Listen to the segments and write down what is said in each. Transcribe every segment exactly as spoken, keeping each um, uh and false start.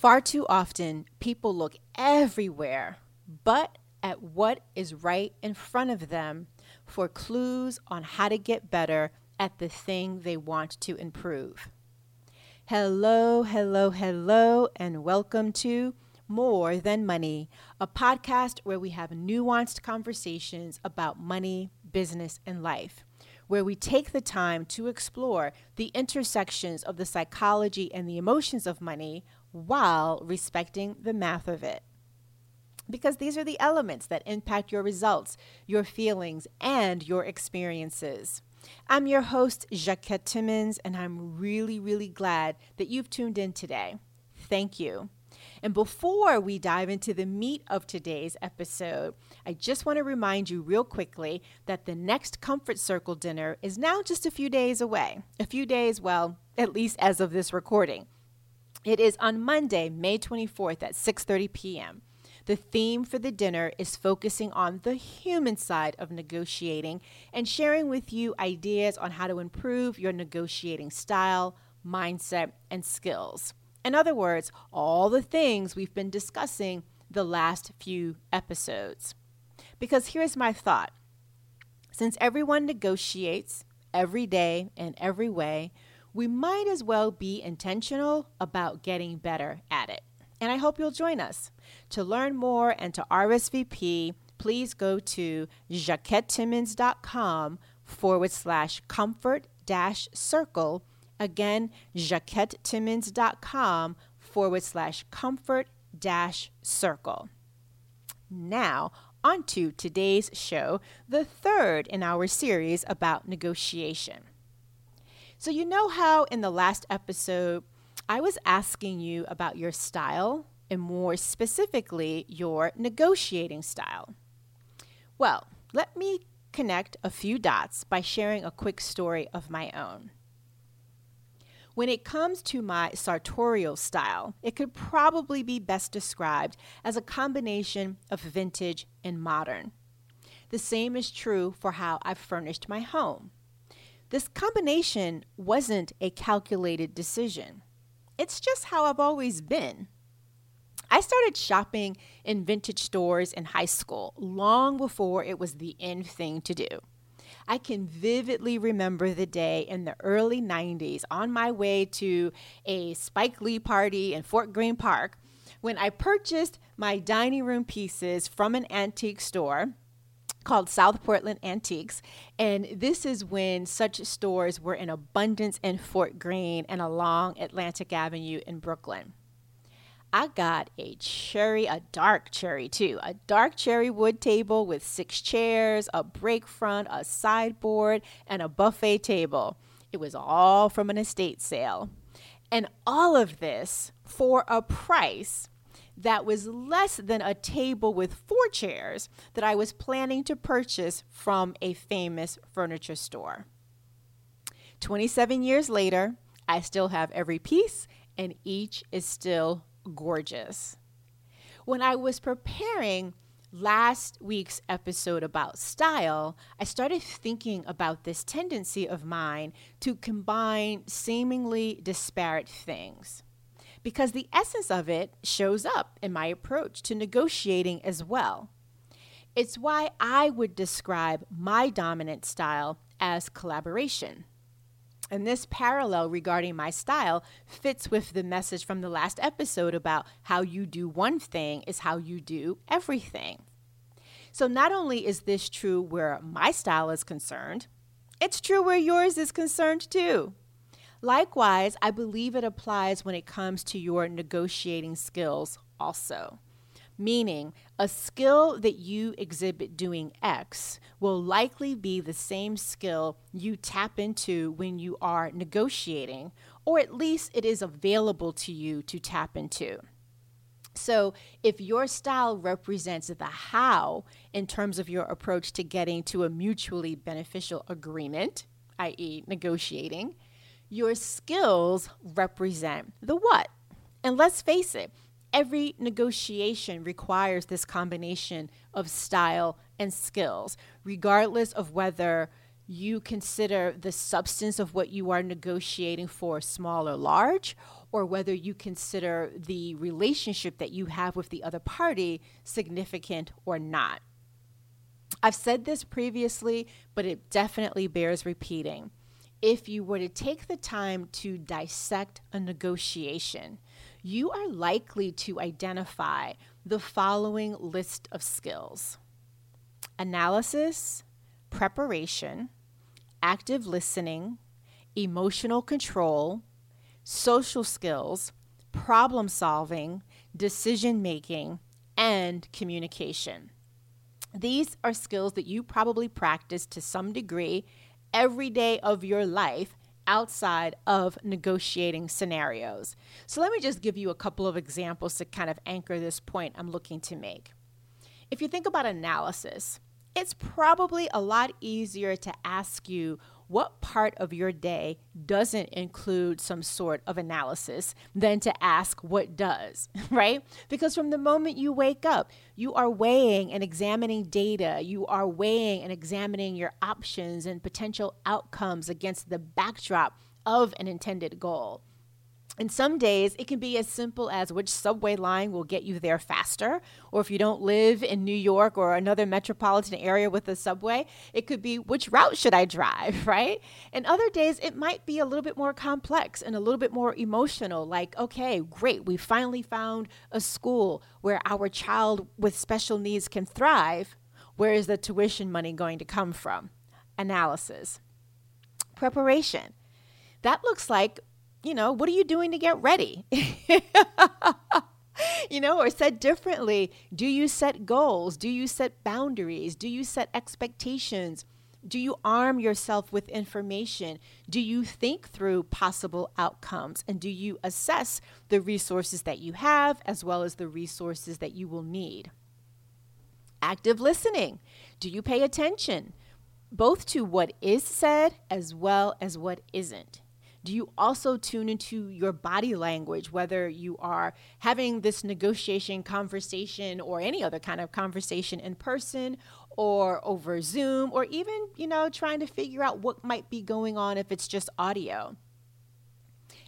Far too often, people look everywhere but at what is right in front of them for clues on how to get better at the thing they want to improve. Hello, hello, hello, and welcome to More Than Money, a podcast where we have nuanced conversations about money, business, and life, where we take the time to explore the intersections of the psychology and the emotions of money while respecting the math of it. Because these are the elements that impact your results, your feelings, and your experiences. I'm your host, Jacquette Timmons, and I'm really, really glad that you've tuned in today. Thank you. And before we dive into the meat of today's episode, I just want to remind you real quickly that the next Comfort Circle dinner is now just a few days away. A few days, well, at least as of this recording. It is on Monday, May twenty-fourth at six thirty p.m. The theme for the dinner is focusing on the human side of negotiating and sharing with you ideas on how to improve your negotiating style, mindset, and skills. In other words, all the things we've been discussing the last few episodes. Because here's my thought. Since everyone negotiates every day and every way, we might as well be intentional about getting better at it. And I hope you'll join us. To learn more and to R S V P, please go to jacquettetimmons.com forward slash comfort dash circle. Again, jacquettetimmons.com forward slash comfort dash circle. Now, on to today's show, the third in our series about negotiation. So you know how in the last episode, I was asking you about your style and more specifically, your negotiating style. Well, let me connect a few dots by sharing a quick story of my own. When it comes to my sartorial style, it could probably be best described as a combination of vintage and modern. The same is true for how I've furnished my home. This combination wasn't a calculated decision. It's just how I've always been. I started shopping in vintage stores in high school long before it was the in thing to do. I can vividly remember the day in the early nineties on my way to a Spike Lee party in Fort Greene Park when I purchased my dining room pieces from an antique store called South Portland Antiques, and this is when such stores were in abundance in Fort Greene and along Atlantic Avenue in Brooklyn. I got a cherry, a dark cherry too, a dark cherry wood table with six chairs, a break front, a sideboard, and a buffet table. It was all from an estate sale. And all of this for a price that was less than a table with four chairs that I was planning to purchase from a famous furniture store. twenty-seven years later, I still have every piece and each is still gorgeous. When I was preparing last week's episode about style, I started thinking about this tendency of mine to combine seemingly disparate things, because the essence of it shows up in my approach to negotiating as well. It's why I would describe my dominant style as collaboration. And this parallel regarding my style fits with the message from the last episode about how you do one thing is how you do everything. So not only is this true where my style is concerned, it's true where yours is concerned too. Likewise, I believe it applies when it comes to your negotiating skills also. Meaning, a skill that you exhibit doing X will likely be the same skill you tap into when you are negotiating, or at least it is available to you to tap into. So if your style represents the how in terms of your approach to getting to a mutually beneficial agreement, that is negotiating, your skills represent the what. And let's face it, every negotiation requires this combination of style and skills, regardless of whether you consider the substance of what you are negotiating for small or large, or whether you consider the relationship that you have with the other party significant or not. I've said this previously, but it definitely bears repeating. If you were to take the time to dissect a negotiation, you are likely to identify the following list of skills: analysis, preparation, active listening, emotional control, social skills, problem solving, decision making, and communication. These are skills that you probably practice to some degree every day of your life outside of negotiating scenarios. So let me just give you a couple of examples to kind of anchor this point I'm looking to make. If you think about analysis, it's probably a lot easier to ask you what part of your day doesn't include some sort of analysis than to ask what does, right? Because from the moment you wake up, you are weighing and examining data. You are weighing and examining your options and potential outcomes against the backdrop of an intended goal. And some days it can be as simple as which subway line will get you there faster, or if you don't live in New York or another metropolitan area with a subway, it could be which route should I drive, right? And other days it might be a little bit more complex and a little bit more emotional, like, okay, great, we finally found a school where our child with special needs can thrive. Where is the tuition money going to come from? Analysis. Preparation. That looks like, you know, what are you doing to get ready? You know, or said differently, do you set goals? Do you set boundaries? Do you set expectations? Do you arm yourself with information? Do you think through possible outcomes? And do you assess the resources that you have as well as the resources that you will need? Active listening. Do you pay attention both to what is said as well as what isn't? Do you also tune into your body language, whether you are having this negotiation conversation or any other kind of conversation in person or over Zoom, or even, you know, trying to figure out what might be going on if it's just audio?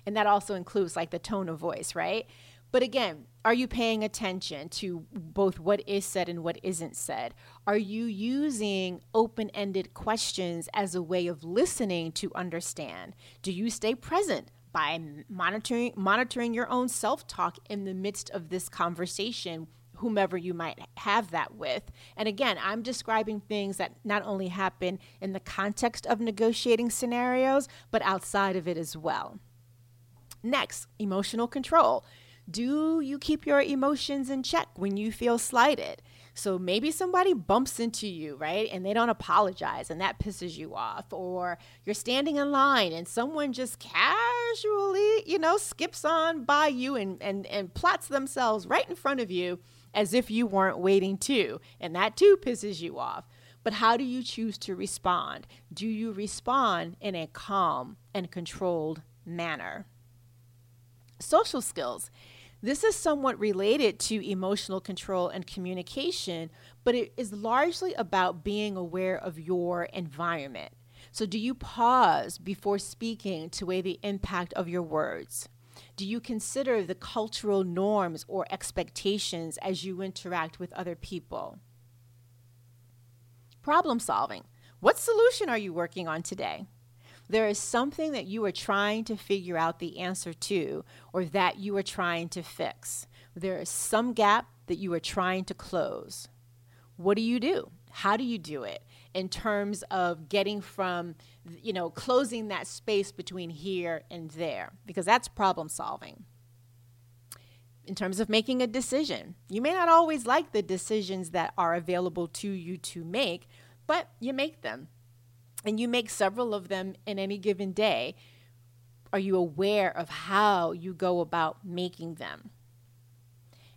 And that also includes like the tone of voice, right? But again, are you paying attention to both what is said and what isn't said? Are you using open-ended questions as a way of listening to understand? Do you stay present by monitoring monitoring your own self-talk in the midst of this conversation, whomever you might have that with? And again, I'm describing things that not only happen in the context of negotiating scenarios, but outside of it as well. Next, emotional control. Do you keep your emotions in check when you feel slighted? So maybe somebody bumps into you, right? And they don't apologize and that pisses you off. Or you're standing in line and someone just casually, you know, skips on by you and, and, and plots themselves right in front of you as if you weren't waiting too. And that too pisses you off. But how do you choose to respond? Do you respond in a calm and controlled manner? Social skills. This is somewhat related to emotional control and communication, but it is largely about being aware of your environment. So do you pause before speaking to weigh the impact of your words? Do you consider the cultural norms or expectations as you interact with other people? Problem solving. What solution are you working on today? There is something that you are trying to figure out the answer to, or that you are trying to fix. There is some gap that you are trying to close. What do you do? How do you do it in terms of getting from, you know, closing that space between here and there? Because that's problem solving. In terms of making a decision, you may not always like the decisions that are available to you to make, but you make them. And you make several of them in any given day. Are you aware of how you go about making them?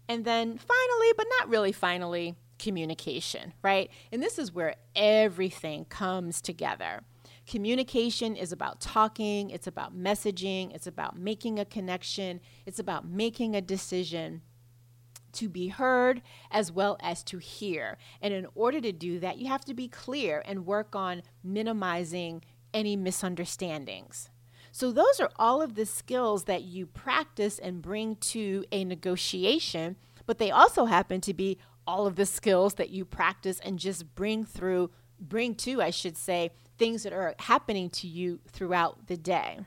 And then finally, but not really finally, communication, right? And this is where everything comes together. Communication is about talking, it's about messaging, it's about making a connection, it's about making a decision to be heard as well as to hear. And in order to do that, you have to be clear and work on minimizing any misunderstandings. So those are all of the skills that you practice and bring to a negotiation, but they also happen to be all of the skills that you practice and just bring through, bring to, I should say, things that are happening to you throughout the day.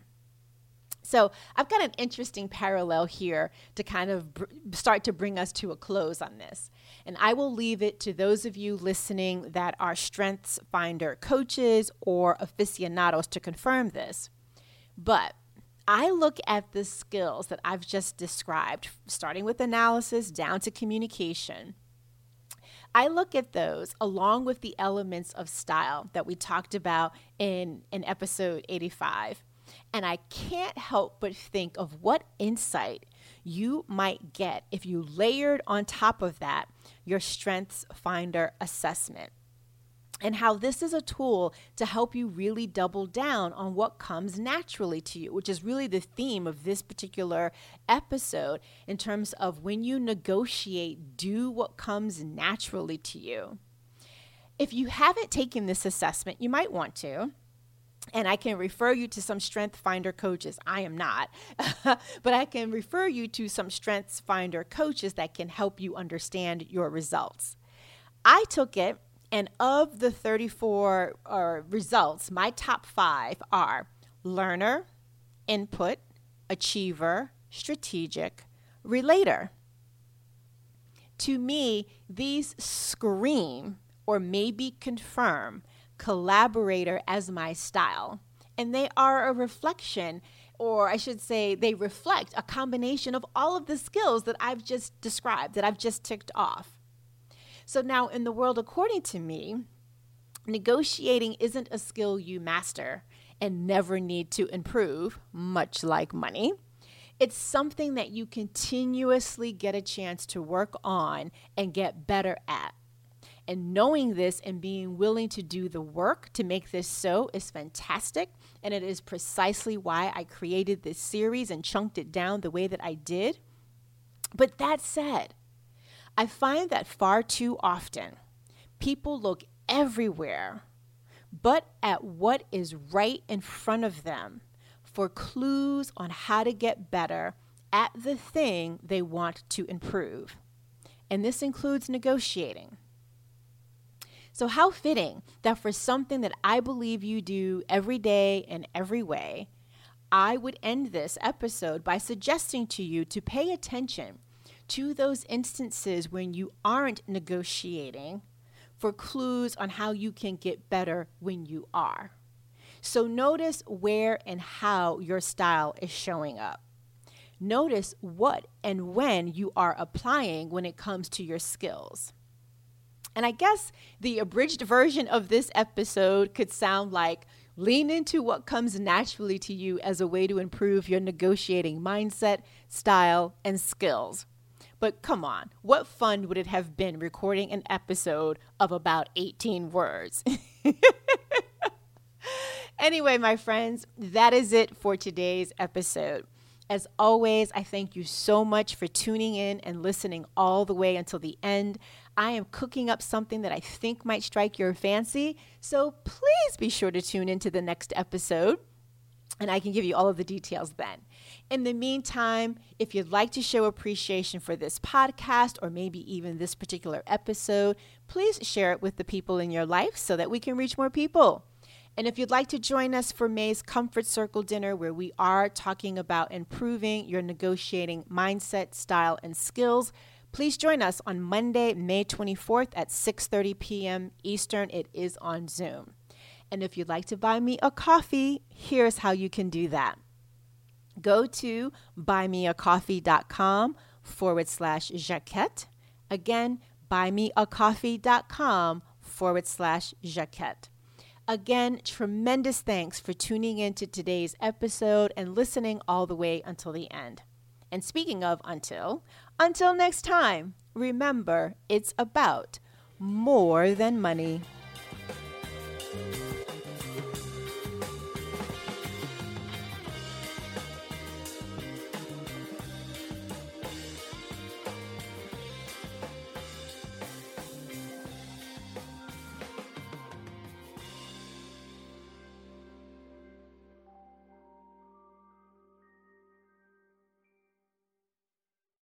So I've got an interesting parallel here to kind of br- start to bring us to a close on this. And I will leave it to those of you listening that are StrengthsFinder coaches or aficionados to confirm this. But I look at the skills that I've just described, starting with analysis down to communication. I look at those along with the elements of style that we talked about in, in episode eighty-five. And I can't help but think of what insight you might get if you layered on top of that your StrengthsFinder assessment and how this is a tool to help you really double down on what comes naturally to you, which is really the theme of this particular episode in terms of when you negotiate, do what comes naturally to you. If you haven't taken this assessment, you might want to. And I can refer you to some StrengthsFinder coaches. I am not, but I can refer you to some StrengthsFinder coaches that can help you understand your results. I took it, and of the thirty-four uh, results, my top five are learner, input, achiever, strategic, relator. To me, these scream or maybe confirm collaborator as my style, and they are a reflection, or I should say they reflect a combination of all of the skills that I've just described, that I've just ticked off. So now in the world according to me, negotiating isn't a skill you master and never need to improve, much like money. It's something that you continuously get a chance to work on and get better at. And knowing this and being willing to do the work to make this so is fantastic. And it is precisely why I created this series and chunked it down the way that I did. But that said, I find that far too often people look everywhere but at what is right in front of them for clues on how to get better at the thing they want to improve. And this includes negotiating. So how fitting that for something that I believe you do every day and every way, I would end this episode by suggesting to you to pay attention to those instances when you aren't negotiating for clues on how you can get better when you are. So notice where and how your style is showing up. Notice what and when you are applying when it comes to your skills. And I guess the abridged version of this episode could sound like lean into what comes naturally to you as a way to improve your negotiating mindset, style, and skills. But come on, what fun would it have been recording an episode of about eighteen words? Anyway, my friends, that is it for today's episode. As always, I thank you so much for tuning in and listening all the way until the end. I am cooking up something that I think might strike your fancy, so please be sure to tune into the next episode, and I can give you all of the details then. In the meantime, if you'd like to show appreciation for this podcast or maybe even this particular episode, please share it with the people in your life so that we can reach more people. And if you'd like to join us for May's Comfort Circle Dinner, where we are talking about improving your negotiating mindset, style, and skills, please join us on Monday, May twenty-fourth at six thirty p.m. Eastern. It is on Zoom. And if you'd like to buy me a coffee, here's how you can do that. Go to buymeacoffee.com forward slash Jacquette. Again, buymeacoffee.com forward slash Jacquette. Again, tremendous thanks for tuning in to today's episode and listening all the way until the end. And speaking of until, until next time, remember, it's about more than money.